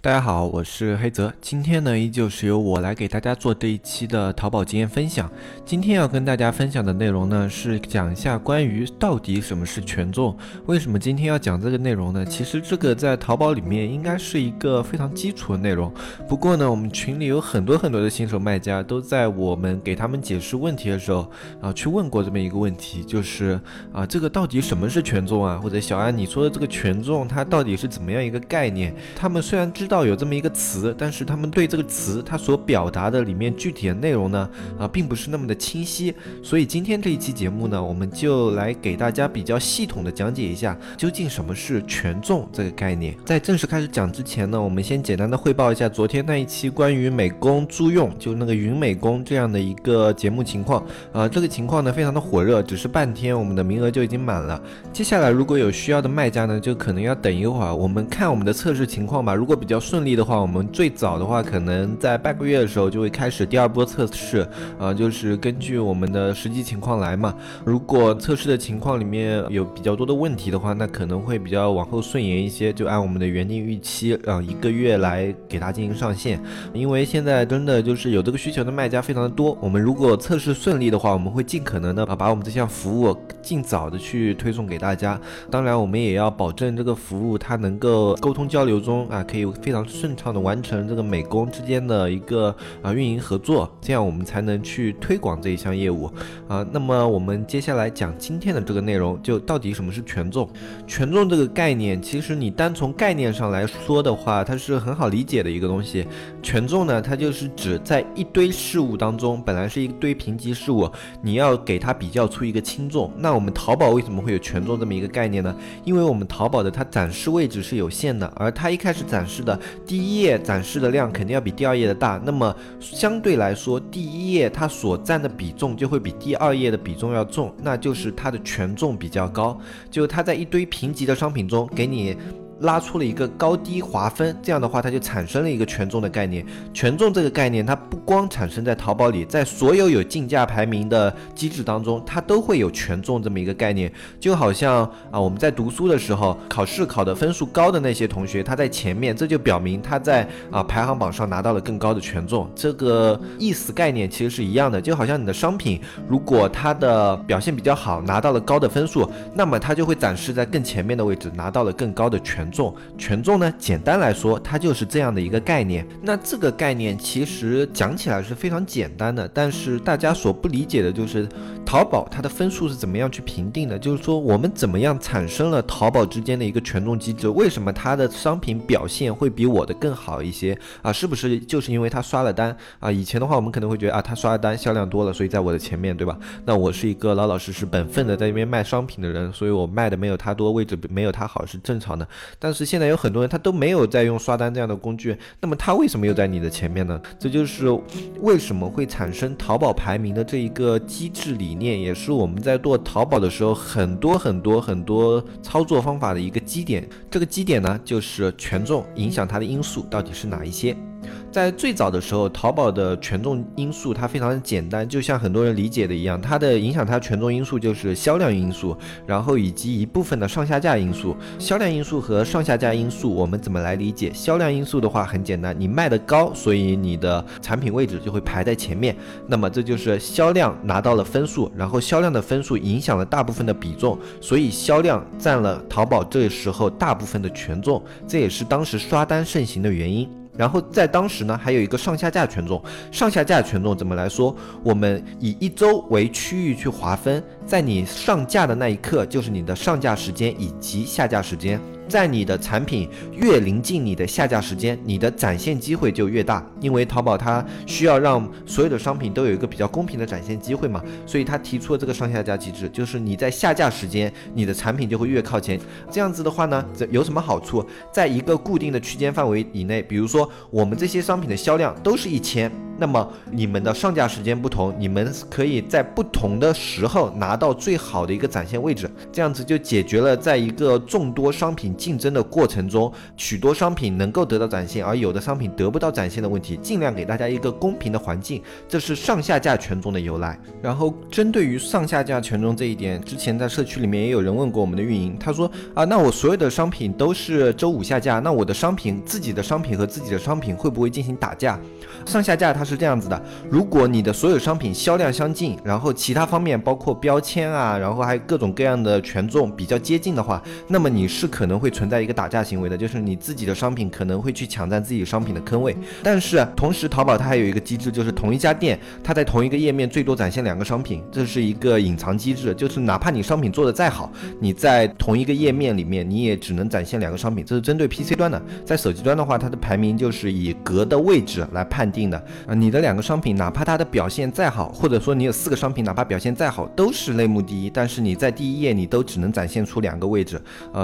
大家好，我是黑泽，今天呢依旧是由我来给大家做这一期的淘宝经验分享。今天要跟大家分享的内容呢，是讲一下关于到底什么是权重。为什么今天要讲这个内容呢？其实这个在淘宝里面应该是一个非常基础的内容，不过呢我们群里有很多的新手卖家都在我们给他们解释问题的时候去问过这么一个问题，就是这个到底什么是权重啊，或者小安你说的这个权重它到底是怎么样一个概念。他们虽然知道有这么一个词，但是他们对这个词它所表达的里面具体的内容呢并不是那么的清晰。所以今天这一期节目呢，我们就来给大家比较系统的讲解一下究竟什么是权重这个概念。在正式开始讲之前呢，我们先简单的汇报一下昨天那一期关于美工租用，就那个云美工这样的一个节目情况。这个情况呢非常的火热，只是半天我们的名额就已经满了。接下来如果有需要的卖家呢，就可能要等一会儿，我们看我们的测试情况吧。如果比较顺利的话，我们最早的话可能在半个月的时候就会开始第二波测试，就是根据我们的实际情况来嘛。如果测试的情况里面有比较多的问题的话，那可能会比较往后顺延一些，就按我们的原定预期一个月来给它进行上线。因为现在真的就是有这个需求的卖家非常的多，我们如果测试顺利的话，我们会尽可能的把我们这项服务尽早的去推送给大家。当然我们也要保证这个服务它能够沟通交流中可以非常顺畅的完成这个美工之间的一个运营合作，这样我们才能去推广这一项业务那么我们接下来讲今天的这个内容，就到底什么是权重。权重这个概念其实你单从概念上来说的话，它是很好理解的一个东西。权重呢，它就是指在一堆事物当中，本来是一堆评级事物，你要给它比较出一个轻重。那我们淘宝为什么会有权重这么一个概念呢？因为我们淘宝的它展示位置是有限的，而它一开始展示的第一页展示的量肯定要比第二页的大，那么相对来说第一页它所占的比重就会比第二页的比重要重，那就是它的权重比较高，就它在一堆评级的商品中给你拉出了一个高低划分，这样的话它就产生了一个权重的概念。权重这个概念它不光产生在淘宝里，在所有有竞价排名的机制当中它都会有权重这么一个概念。就好像我们在读书的时候，考试考的分数高的那些同学他在前面，这就表明他在排行榜上拿到了更高的权重，这个意思概念其实是一样的。就好像你的商品如果它的表现比较好，拿到了高的分数，那么它就会展示在更前面的位置，拿到了更高的权重呢，简单来说它就是这样的一个概念。那这个概念其实讲起来是非常简单的，但是大家所不理解的就是淘宝它的分数是怎么样去评定的，就是说我们怎么样产生了淘宝之间的一个权重机制。为什么它的商品表现会比我的更好一些是不是就是因为它刷了单以前的话我们可能会觉得它刷了单销量多了，所以在我的前面，对吧？那我是一个老老实实本分的在那边卖商品的人，所以我卖的没有它多，位置没有它好是正常的。但是现在有很多人他都没有在用刷单这样的工具，那么他为什么又在你的前面呢？这就是为什么会产生淘宝排名的这一个机制理念，也是我们在做淘宝的时候很多操作方法的一个基点。这个基点呢，就是权重影响它的因素到底是哪一些。在最早的时候，淘宝的权重因素它非常简单，就像很多人理解的一样，它的影响它权重因素就是销量因素，然后以及一部分的上下架因素。销量因素和上下架因素我们怎么来理解？销量因素的话很简单，你卖的高，所以你的产品位置就会排在前面，那么这就是销量拿到了分数，然后销量的分数影响了大部分的比重，所以销量占了淘宝这时候大部分的权重，这也是当时刷单盛行的原因。然后在当时呢，还有一个上下架权重。上下架权重怎么来说？我们以一周为区域去划分，在你上架的那一刻就是你的上架时间以及下架时间。在你的产品越临近你的下架时间，你的展现机会就越大，因为淘宝它需要让所有的商品都有一个比较公平的展现机会嘛，所以它提出了这个上下架机制，就是你在下架时间你的产品就会越靠前。这样子的话呢，有什么好处？在一个固定的区间范围以内，比如说我们这些商品的销量都是1000，那么你们的上架时间不同，你们可以在不同的时候拿到最好的一个展现位置，这样子就解决了在一个众多商品竞争的过程中，许多商品能够得到展现，而有的商品得不到展现的问题，尽量给大家一个公平的环境，这是上下架权重的由来。然后针对于上下架权重这一点，之前在社区里面也有人问过我们的运营，他说啊，那我所有的商品都是周五下架，那我的商品自己的商品和自己的商品会不会进行打架？上下架它是这样子的，如果你的所有商品销量相近，然后其他方面包括标签啊，然后还有各种各样的权重比较接近的话，那么你是可能会存在一个打架行为的，就是你自己的商品可能会去抢占自己商品的坑位。但是同时淘宝它还有一个机制，就是同一家店它在同一个页面最多展现两个商品，这是一个隐藏机制，就是哪怕你商品做的再好，你在同一个页面里面你也只能展现两个商品，这是针对 PC 端的。在手机端的话，它的排名就是以格的位置来判定的，你的两个商品哪怕它的表现再好，或者说你有四个商品哪怕表现再好都是类目第一，但是你在第一页你都只能展现出两个位置，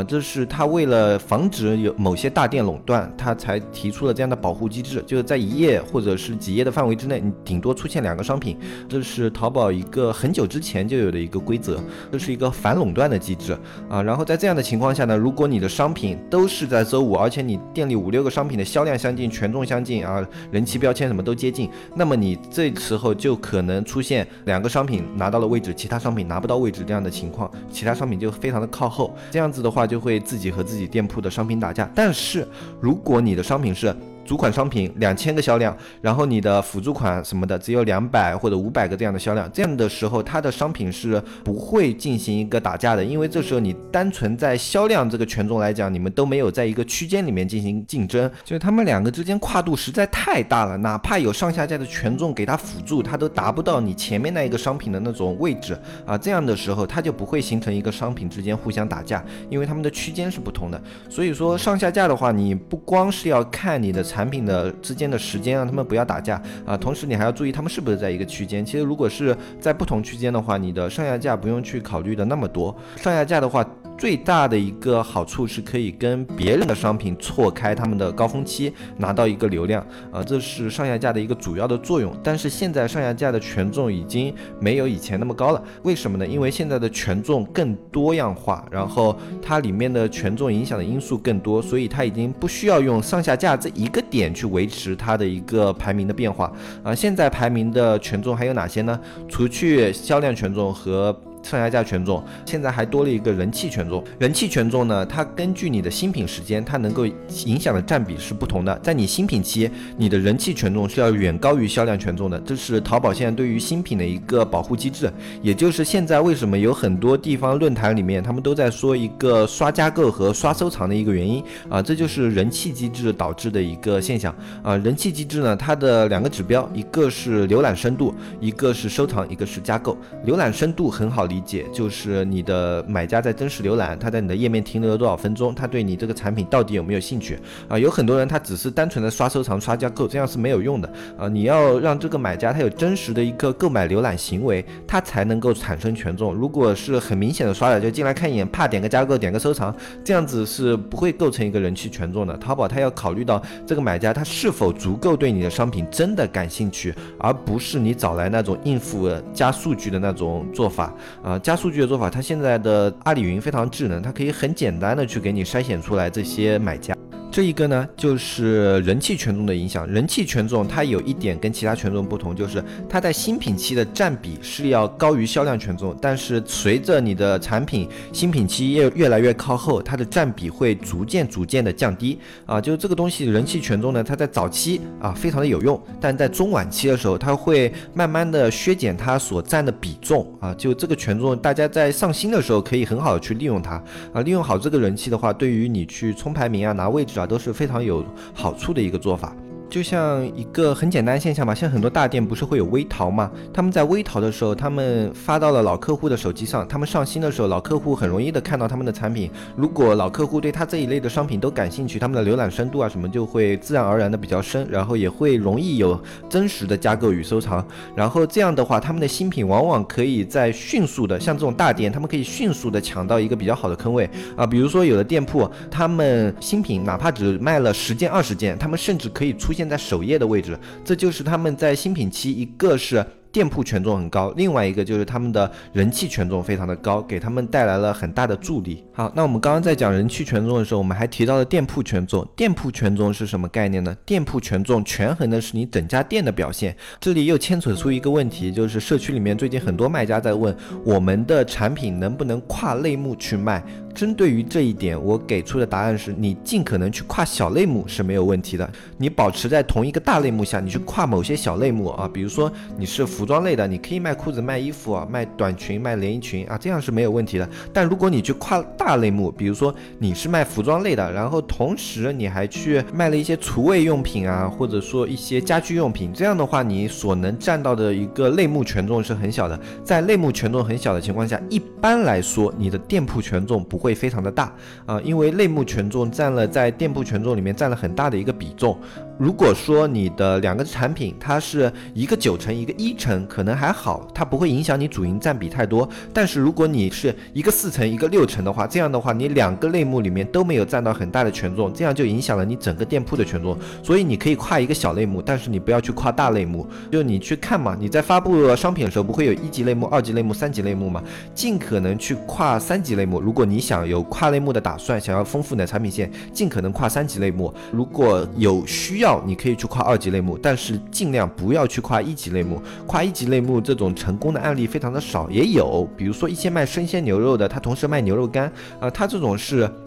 这是它为了防止有某些大店垄断，它才提出了这样的保护机制，就是在一页或者是几页的范围之内你顶多出现两个商品，这是淘宝一个很久之前就有的一个规则，这是一个反垄断的机制啊。然后在这样的情况下呢，如果你的商品都是在周五，而且你店里5-6个商品的销量相近，权重相近啊，人气标签什么都接近，那么你这时候就可能出现两个商品拿到了位置，其他商品拿不到位置这样的情况，其他商品就非常的靠后，这样子的话就会自己和自己店铺的商品打架。但是如果你的商品是主款商品2000个销量，然后你的辅助款什么的只有200或者500个这样的销量，这样的时候它的商品是不会进行一个打架的，因为这时候你单纯在销量这个权重来讲，你们都没有在一个区间里面进行竞争，就是他们两个之间跨度实在太大了，哪怕有上下架的权重给它辅助，它都达不到你前面那一个商品的那种位置啊。这样的时候它就不会形成一个商品之间互相打架，因为他们的区间是不同的。所以说上下架的话，你不光是要看你的产品的之间的时间让他们不要打架啊，同时你还要注意他们是不是在一个区间。其实如果是在不同区间的话，你的上下架不用去考虑的那么多。上下架的话最大的一个好处是可以跟别人的商品错开他们的高峰期，拿到一个流量啊，这是上下架的一个主要的作用。但是现在上下架的权重已经没有以前那么高了，为什么呢？因为现在的权重更多样化，然后它里面的权重影响的因素更多，所以它已经不需要用上下架这一个点去维持它的一个排名的变化啊。现在排名的权重还有哪些呢？除去销量权重和上下架权重，现在还多了一个人气权重。人气权重呢，它根据你的新品时间，它能够影响的占比是不同的。在你新品期，你的人气权重是要远高于销量权重的，这是淘宝现在对于新品的一个保护机制。也就是现在为什么有很多地方论坛里面他们都在说一个刷加购和刷收藏的一个原因啊，这就是人气机制导致的一个现象啊。人气机制呢，它的两个指标，一个是浏览深度，一个是收藏，一个是加购。浏览深度很好理解，就是你的买家在真实浏览，他在你的页面停留了多少分钟，他对你这个产品到底有没有兴趣啊？有很多人他只是单纯的刷收藏、刷加购，这样是没有用的啊！你要让这个买家他有真实的一个购买浏览行为，他才能够产生权重。如果是很明显的刷了就进来看一眼，怕点个加购、点个收藏，这样子是不会构成一个人气权重的。淘宝他要考虑到这个买家他是否足够对你的商品真的感兴趣，而不是你找来那种应付加数据的那种做法。加数据的做法，它现在的阿里云非常智能，它可以很简单的去给你筛选出来这些买家。这一个呢，就是人气权重的影响。人气权重它有一点跟其他权重不同，就是它在新品期的占比是要高于销量权重，但是随着你的产品新品期越来越靠后，它的占比会逐渐的降低啊。就是这个东西人气权重呢，它在早期啊非常的有用，但在中晚期的时候，它会慢慢的削减它所占的比重啊。就这个权重，大家在上新的时候可以很好的去利用它啊。利用好这个人气的话，对于你去冲排名啊、拿位置啊，都是非常有好处的一个做法。就像一个很简单的现象吧，像很多大店不是会有微淘嘛？他们在微淘的时候，他们发到了老客户的手机上，他们上新的时候，老客户很容易的看到他们的产品。如果老客户对他这一类的商品都感兴趣，他们的浏览深度啊什么就会自然而然的比较深，然后也会容易有真实的加购与收藏。然后这样的话，他们的新品往往可以在迅速的，像这种大店，他们可以迅速的抢到一个比较好的坑位啊。比如说有的店铺，他们新品哪怕只卖了10件、20件，他们甚至可以出现现在首页的位置，这就是他们在新品期，一个是店铺权重很高，另外一个就是他们的人气权重非常的高，给他们带来了很大的助力。好，那我们刚刚在讲人气权重的时候，我们还提到了店铺权重。店铺权重是什么概念呢？店铺权重权衡的是你整家店的表现。这里又牵扯出一个问题，就是社区里面最近很多卖家在问，我们的产品能不能跨类目去卖？针对于这一点，我给出的答案是，你尽可能去跨小类目是没有问题的。你保持在同一个大类目下，你去跨某些小类目啊，比如说你是服装类的，你可以卖裤子、卖衣服啊、卖短裙、卖连衣裙啊，这样是没有问题的。但如果你去跨大类目，比如说你是卖服装类的，然后同时你还去卖了一些厨卫用品啊，或者说一些家居用品，这样的话你所能占到的一个类目权重是很小的。在类目权重很小的情况下，一般来说你的店铺权重不会非常的大啊，因为类目权重占了在店铺权重里面占了很大的一个比重。如果说你的两个产品它是一个9成一个1成，可能还好，它不会影响你主营占比太多。但是如果你是一个4成一个6成的话，这样的话你两个类目里面都没有占到很大的权重，这样就影响了你整个店铺的权重。所以你可以跨一个小类目，但是你不要去跨大类目。就你去看嘛，你在发布商品的时候不会有1级类目、2级类目、3级类目嘛，尽可能去跨3级类目。如果你想有跨类目的打算，想要丰富你的产品线，尽可能跨3级类目。如果有需要你可以去跨2级类目，但是尽量不要去跨1级类目。跨1级类目这种成功的案例非常的少，也有比如说一些卖生鲜牛肉的，他同时卖牛肉干啊，他这种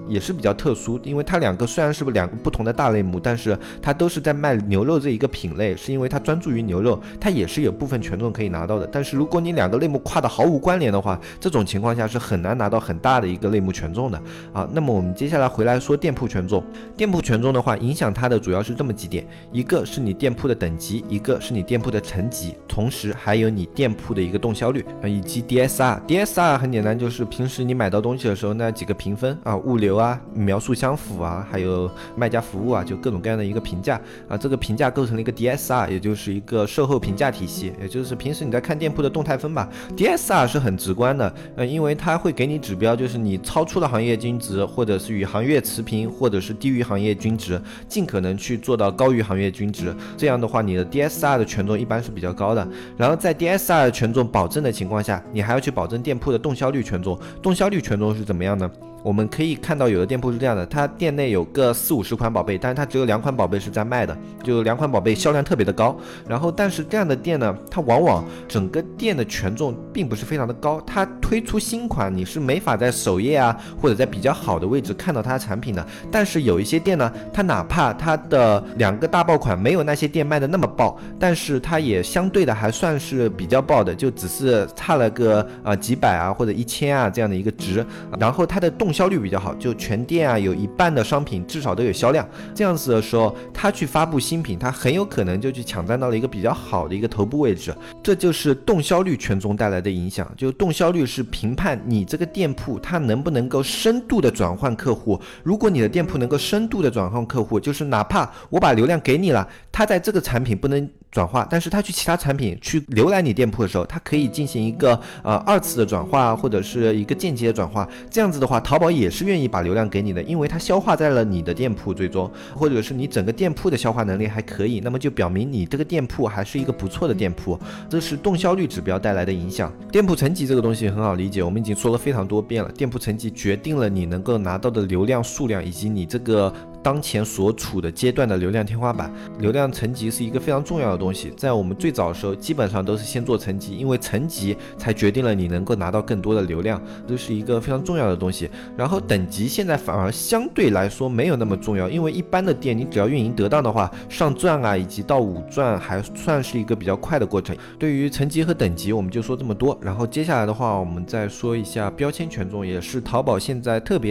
也是比较特殊，因为他两个虽然是两个不同的大类目，但是他都是在卖牛肉这一个品类，是因为他专注于牛肉，他也是有部分权重可以拿到的。但是如果你两个类目跨的毫无关联的话，这种情况下是很难拿到很大的一个类目权重的啊。那么我们接下来回来说店铺权重。店铺权重的话，影响它的主要是这么几点，一个是你店铺的等级，一个是你店铺的层级，同时还有你店铺的一个动销率以及 DSR。 DSR 很简单，就是平时你买到东西的时候那几个评分啊，物流啊、描述相符啊，还有卖家服务啊，就各种各样的一个评价啊，这个评价构成了一个 DSR， 也就是一个售后评价体系，也就是平时你在看店铺的动态分吧。 DSR 是很直观的因为它会给你指标，就是你超出了行业均值，或者是与行业持平，或者是低于行业均值，尽可能去做到高于行业均值，这样的话你的 DSR 的权重一般是比较高的。然后在 DSR 的权重保证的情况下，你还要去保证店铺的动销率权重。动销率权重是怎么样呢？我们可以看到有的店铺是这样的，它店内有个40-50款宝贝，但是它只有2款宝贝是在卖的，就2款宝贝销量特别的高。然后但是这样的店呢，它往往整个店的权重并不是非常的高，它推出新款你是没法在首页啊或者在比较好的位置看到它的产品的。但是有一些店呢，它哪怕它的2个大爆款没有那些店卖的那么爆，但是它也相对的还算是比较爆的，就只是差了个几百啊或者1000啊这样的一个值。然后它的动销率比较好，就全店啊有1半的商品至少都有销量，这样子的时候他去发布新品，他很有可能就去抢占到了一个比较好的一个头部位置。这就是动销率权重带来的影响。就动销率是评判你这个店铺它能不能够深度的转换客户。如果你的店铺能够深度的转换客户，就是哪怕我把流量给你了，他在这个产品不能转化，但是他去其他产品去浏览你店铺的时候，他可以进行一个2次的转化，或者是一个间接的转化。这样子的话，淘宝也是愿意把流量给你的，因为它消化在了你的店铺最终，或者是你整个店铺的消化能力还可以，那么就表明你这个店铺还是一个不错的店铺。这是动销率指标带来的影响。店铺层级这个东西很好理解，我们已经说了非常多遍了。店铺层级决定了你能够拿到的流量数量，以及你这个当前所处的阶段的流量天花板。流量层级是一个非常重要的东西，在我们最早的时候基本上都是先做层级，因为层级才决定了你能够拿到更多的流量，这是一个非常重要的东西。然后等级现在反而相对来说没有那么重要，因为一般的店你只要运营得当的话，上钻啊以及到5钻还算是一个比较快的过程。对于层级和等级我们就说这么多，然后接下来的话我们再说一下标签权重，也是淘宝现在特别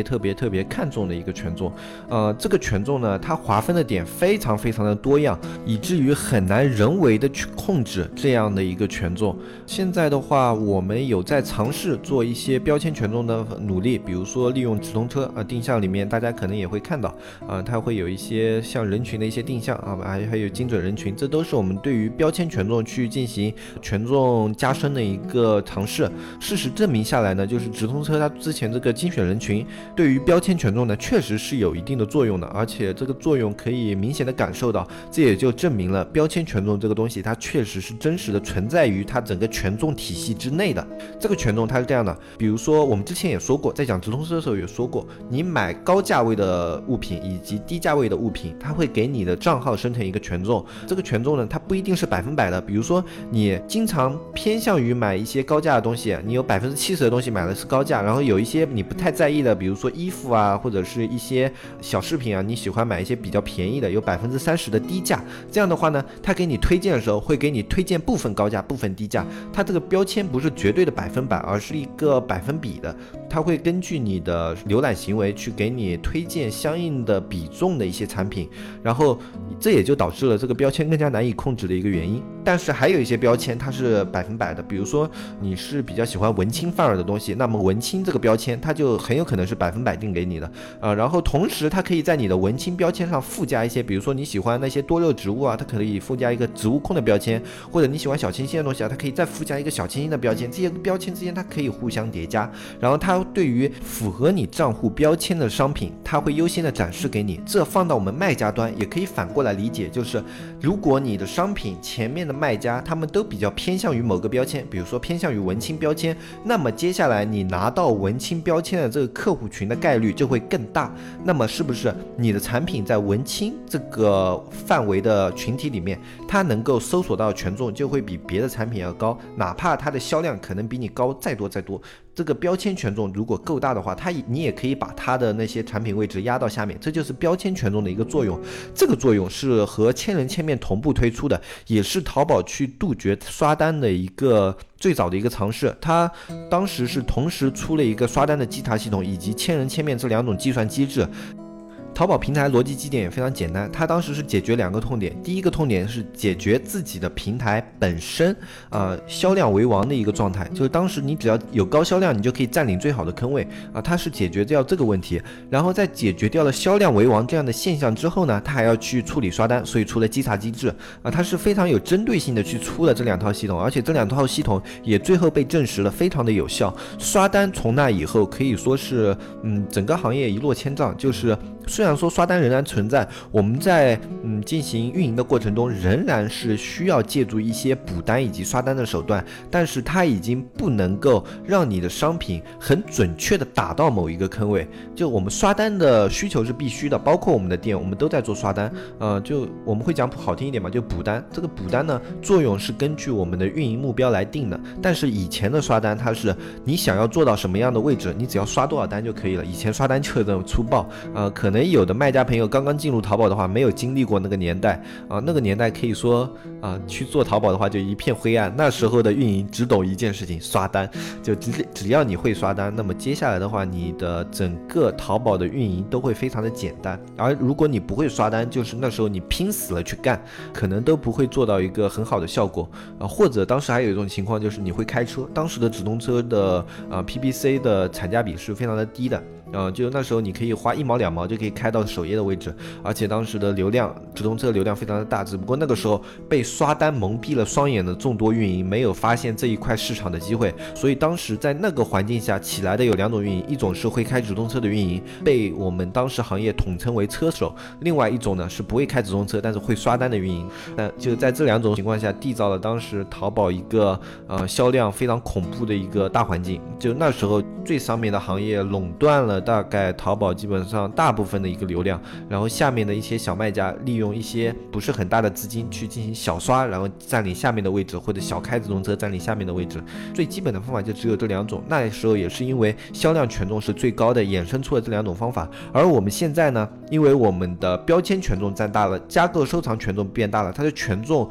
看重的一个权重。这个权重呢，它划分的点非常的多样，以至于很难人为的去控制这样的一个权重。现在的话我们有在尝试做一些标签权重的努力，比如说利用直通车定向里面大家可能也会看到它会有一些像人群的一些定向还有精准人群，这都是我们对于标签权重去进行权重加深的一个尝试。事实证明下来呢，就是直通车它之前这个精选人群对于标签权重呢确实是有一定的作用的。而且这个作用可以明显的感受到，这也就证明了标签权重这个东西它确实是真实的存在于它整个权重体系之内的。这个权重它是这样的，比如说我们之前也说过，在讲直通车的时候也说过，你买高价位的物品以及低价位的物品，它会给你的账号生成一个权重，这个权重呢它不一定是100%的，比如说你经常偏向于买一些高价的东西，你有70%的东西买的是高价，然后有一些你不太在意的，比如说衣服啊或者是一些小饰品啊，你喜欢买一些比较便宜的，有30%的低价，这样的话呢它给你推荐的时候会给你推荐部分高价部分低价，它这个标签不是绝对的100%，而是一个百分比的，它会根据你的浏览行为去给你推荐相应的比重的一些产品，然后这也就导致了这个标签更加难以控制的一个原因。但是还有一些标签它是100%的，比如说你是比较喜欢文青范儿的东西，那么文青这个标签它就很有可能是100%定给你的然后同时它可以在你的文青标签上附加一些，比如说你喜欢那些多肉植物啊，它可以附加一个植物控的标签，或者你喜欢小清新的东西啊，它可以再附加一个小清新的标签，这些标签之间它可以互相叠加，然后它对于符合你账户标签的商品它会优先的展示给你。这放到我们卖家端也可以反过来理解，就是如果你的商品前面的卖家他们都比较偏向于某个标签，比如说偏向于文青标签，那么接下来你拿到文青标签的这个客户群的概率就会更大，那么是不是你的产品在文青这个范围的群体里面它能够搜索到权重就会比别的产品要高，哪怕它的销量可能比你高再多，这个标签权重如果够大的话，你也可以把它的那些产品位置压到下面，这就是标签权重的一个作用。这个作用是和千人千面同步推出的，也是淘宝去杜绝刷单的一个最早的一个尝试，它当时是同时出了一个刷单的稽查系统以及千人千面这两种计算机制。淘宝平台逻辑基点也非常简单，它当时是解决两个痛点，第一个痛点是解决自己的平台本身销量为王的一个状态，就是当时你只要有高销量你就可以占领最好的坑位它是解决掉这个问题，然后在解决掉了销量为王这样的现象之后呢，它还要去处理刷单，所以出了稽查机制它是非常有针对性的去出了这两套系统，而且这两套系统也最后被证实了非常的有效。刷单从那以后可以说是整个行业一落千丈，就是虽然说刷单仍然存在，我们在进行运营的过程中仍然是需要借助一些补单以及刷单的手段，但是它已经不能够让你的商品很准确的打到某一个坑位，就我们刷单的需求是必须的，包括我们的店我们都在做刷单就我们会讲好听一点嘛，就补单，这个补单呢作用是根据我们的运营目标来定的，但是以前的刷单它是你想要做到什么样的位置你只要刷多少单就可以了，以前刷单就是这种粗暴可能有的卖家朋友刚刚进入淘宝的话没有经历过那个年代那个年代可以说去做淘宝的话就一片灰暗，那时候的运营只懂一件事情，刷单，就只要你会刷单，那么接下来的话你的整个淘宝的运营都会非常的简单，而如果你不会刷单，就是那时候你拼死了去干可能都不会做到一个很好的效果或者当时还有一种情况就是你会开车，当时的直通车的PPC 的产价比是非常的低的就那时候你可以花1毛2毛就可以开到首页的位置，而且当时的流量直通车流量非常的大，只不过那个时候被刷单蒙蔽了双眼的众多运营没有发现这一块市场的机会，所以当时在那个环境下起来的有两种运营，一种是会开直通车的运营，被我们当时行业统称为车手，另外一种呢是不会开直通车但是会刷单的运营，那就在这两种情况下缔造了当时淘宝一个销量非常恐怖的一个大环境，就那时候最上面的行业垄断了大概淘宝基本上大部分的一个流量，然后下面的一些小卖家利用一些不是很大的资金去进行小刷，然后占领下面的位置，或者小开直通车占领下面的位置，最基本的方法就只有这两种，那时候也是因为销量权重是最高的衍生出了这两种方法。而我们现在呢，因为我们的标签权重占大了，加购收藏权重变大了，它的权重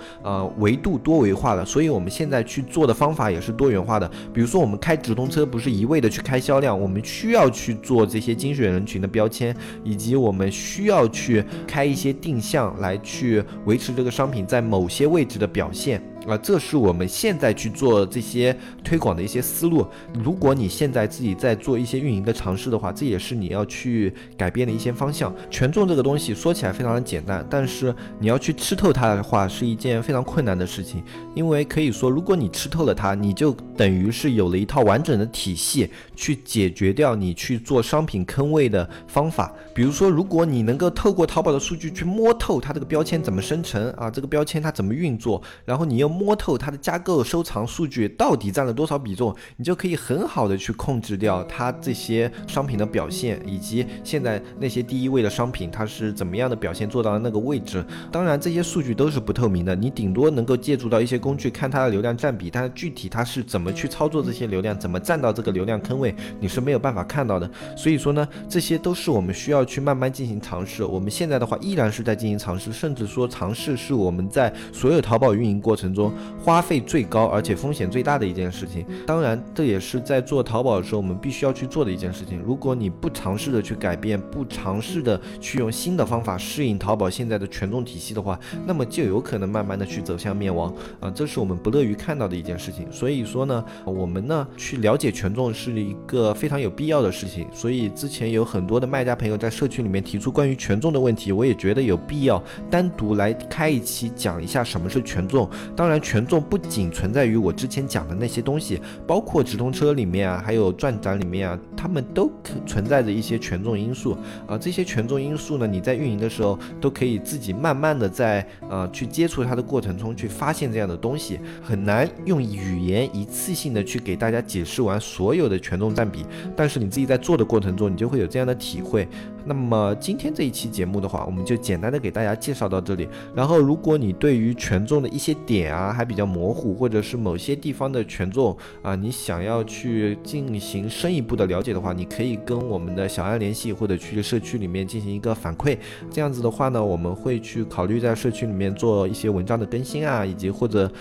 维度多维化了，所以我们现在去做的方法也是多元化的，比如说我们开直通车不是一味的去开销量，我们需要去做这些精选人群的标签，以及我们需要去开一些定向来去维持这个商品在某些位置的表现，这是我们现在去做这些推广的一些思路。如果你现在自己在做一些运营的尝试的话，这也是你要去改变的一些方向。权重这个东西说起来非常的简单，但是你要去吃透它的话是一件非常困难的事情。因为可以说，如果你吃透了它，你就等于是有了一套完整的体系去解决掉你去做商品坑位的方法。比如说，如果你能够透过淘宝的数据去摸透它这个标签怎么生成啊，这个标签它怎么运作，然后你又摸透它的加购收藏数据到底占了多少比重，你就可以很好的去控制掉它这些商品的表现，以及现在那些第一位的商品它是怎么样的表现做到了那个位置。当然这些数据都是不透明的，你顶多能够借助到一些工具看它的流量占比，但是具体它是怎么去操作这些流量，怎么占到这个流量坑位，你是没有办法看到的。所以说呢，这些都是我们需要去慢慢进行尝试。我们现在的话依然是在进行尝试，甚至说尝试是我们在所有淘宝运营过程中花费最高而且风险最大的一件事情。当然这也是在做淘宝的时候我们必须要去做的一件事情。如果你不尝试的去改变，不尝试的去用新的方法适应淘宝现在的权重体系的话，那么就有可能慢慢的去走向灭亡啊，这是我们不乐于看到的一件事情。所以说呢，我们呢去了解权重是一个非常有必要的事情。所以之前有很多的卖家朋友在社区里面提出关于权重的问题，我也觉得有必要单独来开一期讲一下什么是权重。当然权重不仅存在于我之前讲的那些东西，包括直通车里面啊，还有转展里面啊，他们都存在着一些权重因素啊。这些权重因素呢，你在运营的时候都可以自己慢慢的在去接触它的过程中去发现这样的东西。很难用语言一次性的去给大家解释完所有的权重占比，但是你自己在做的过程中你就会有这样的体会。那么今天这一期节目的话，我们就简单的给大家介绍到这里。然后如果你对于权重的一些点啊还比较模糊，或者是某些地方的权重啊你想要去进行深一步的了解的话，你可以跟我们的小安联系，或者去社区里面进行一个反馈。这样子的话呢，我们会去考虑在社区里面做一些文章的更新啊，以及或者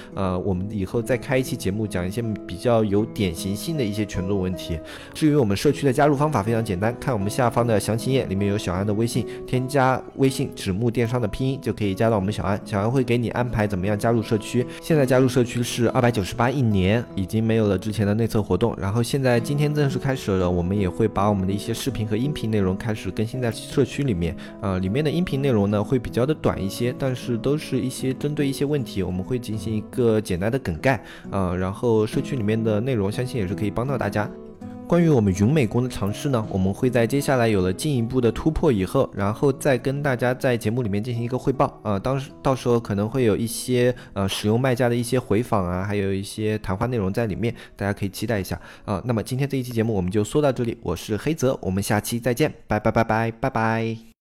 我们以后再开一期节目讲一些比较有典型性的一些权重问题。至于我们社区的加入方法非常简单，看我们下方的详情页，里面有小安的微信，添加微信指木电商的拼音就可以加到我们小安。小安会给你安排怎么样加入社区。现在加入社区是298一年，已经没有了之前的内测活动。然后现在今天正式开始了，我们也会把我们的一些视频和音频内容开始更新在社区里面。里面的音频内容呢会比较的短一些，但是都是一些针对一些问题，我们会进行一个简单的梗概然后社区里面的内容相信也是可以帮到大家。关于我们云美工的尝试呢，我们会在接下来有了进一步的突破以后，然后再跟大家在节目里面进行一个汇报到时候可能会有一些使用卖家的一些回访啊，还有一些谈话内容在里面，大家可以期待一下那么今天这一期节目我们就说到这里，我是黑泽，我们下期再见，拜拜拜拜拜拜。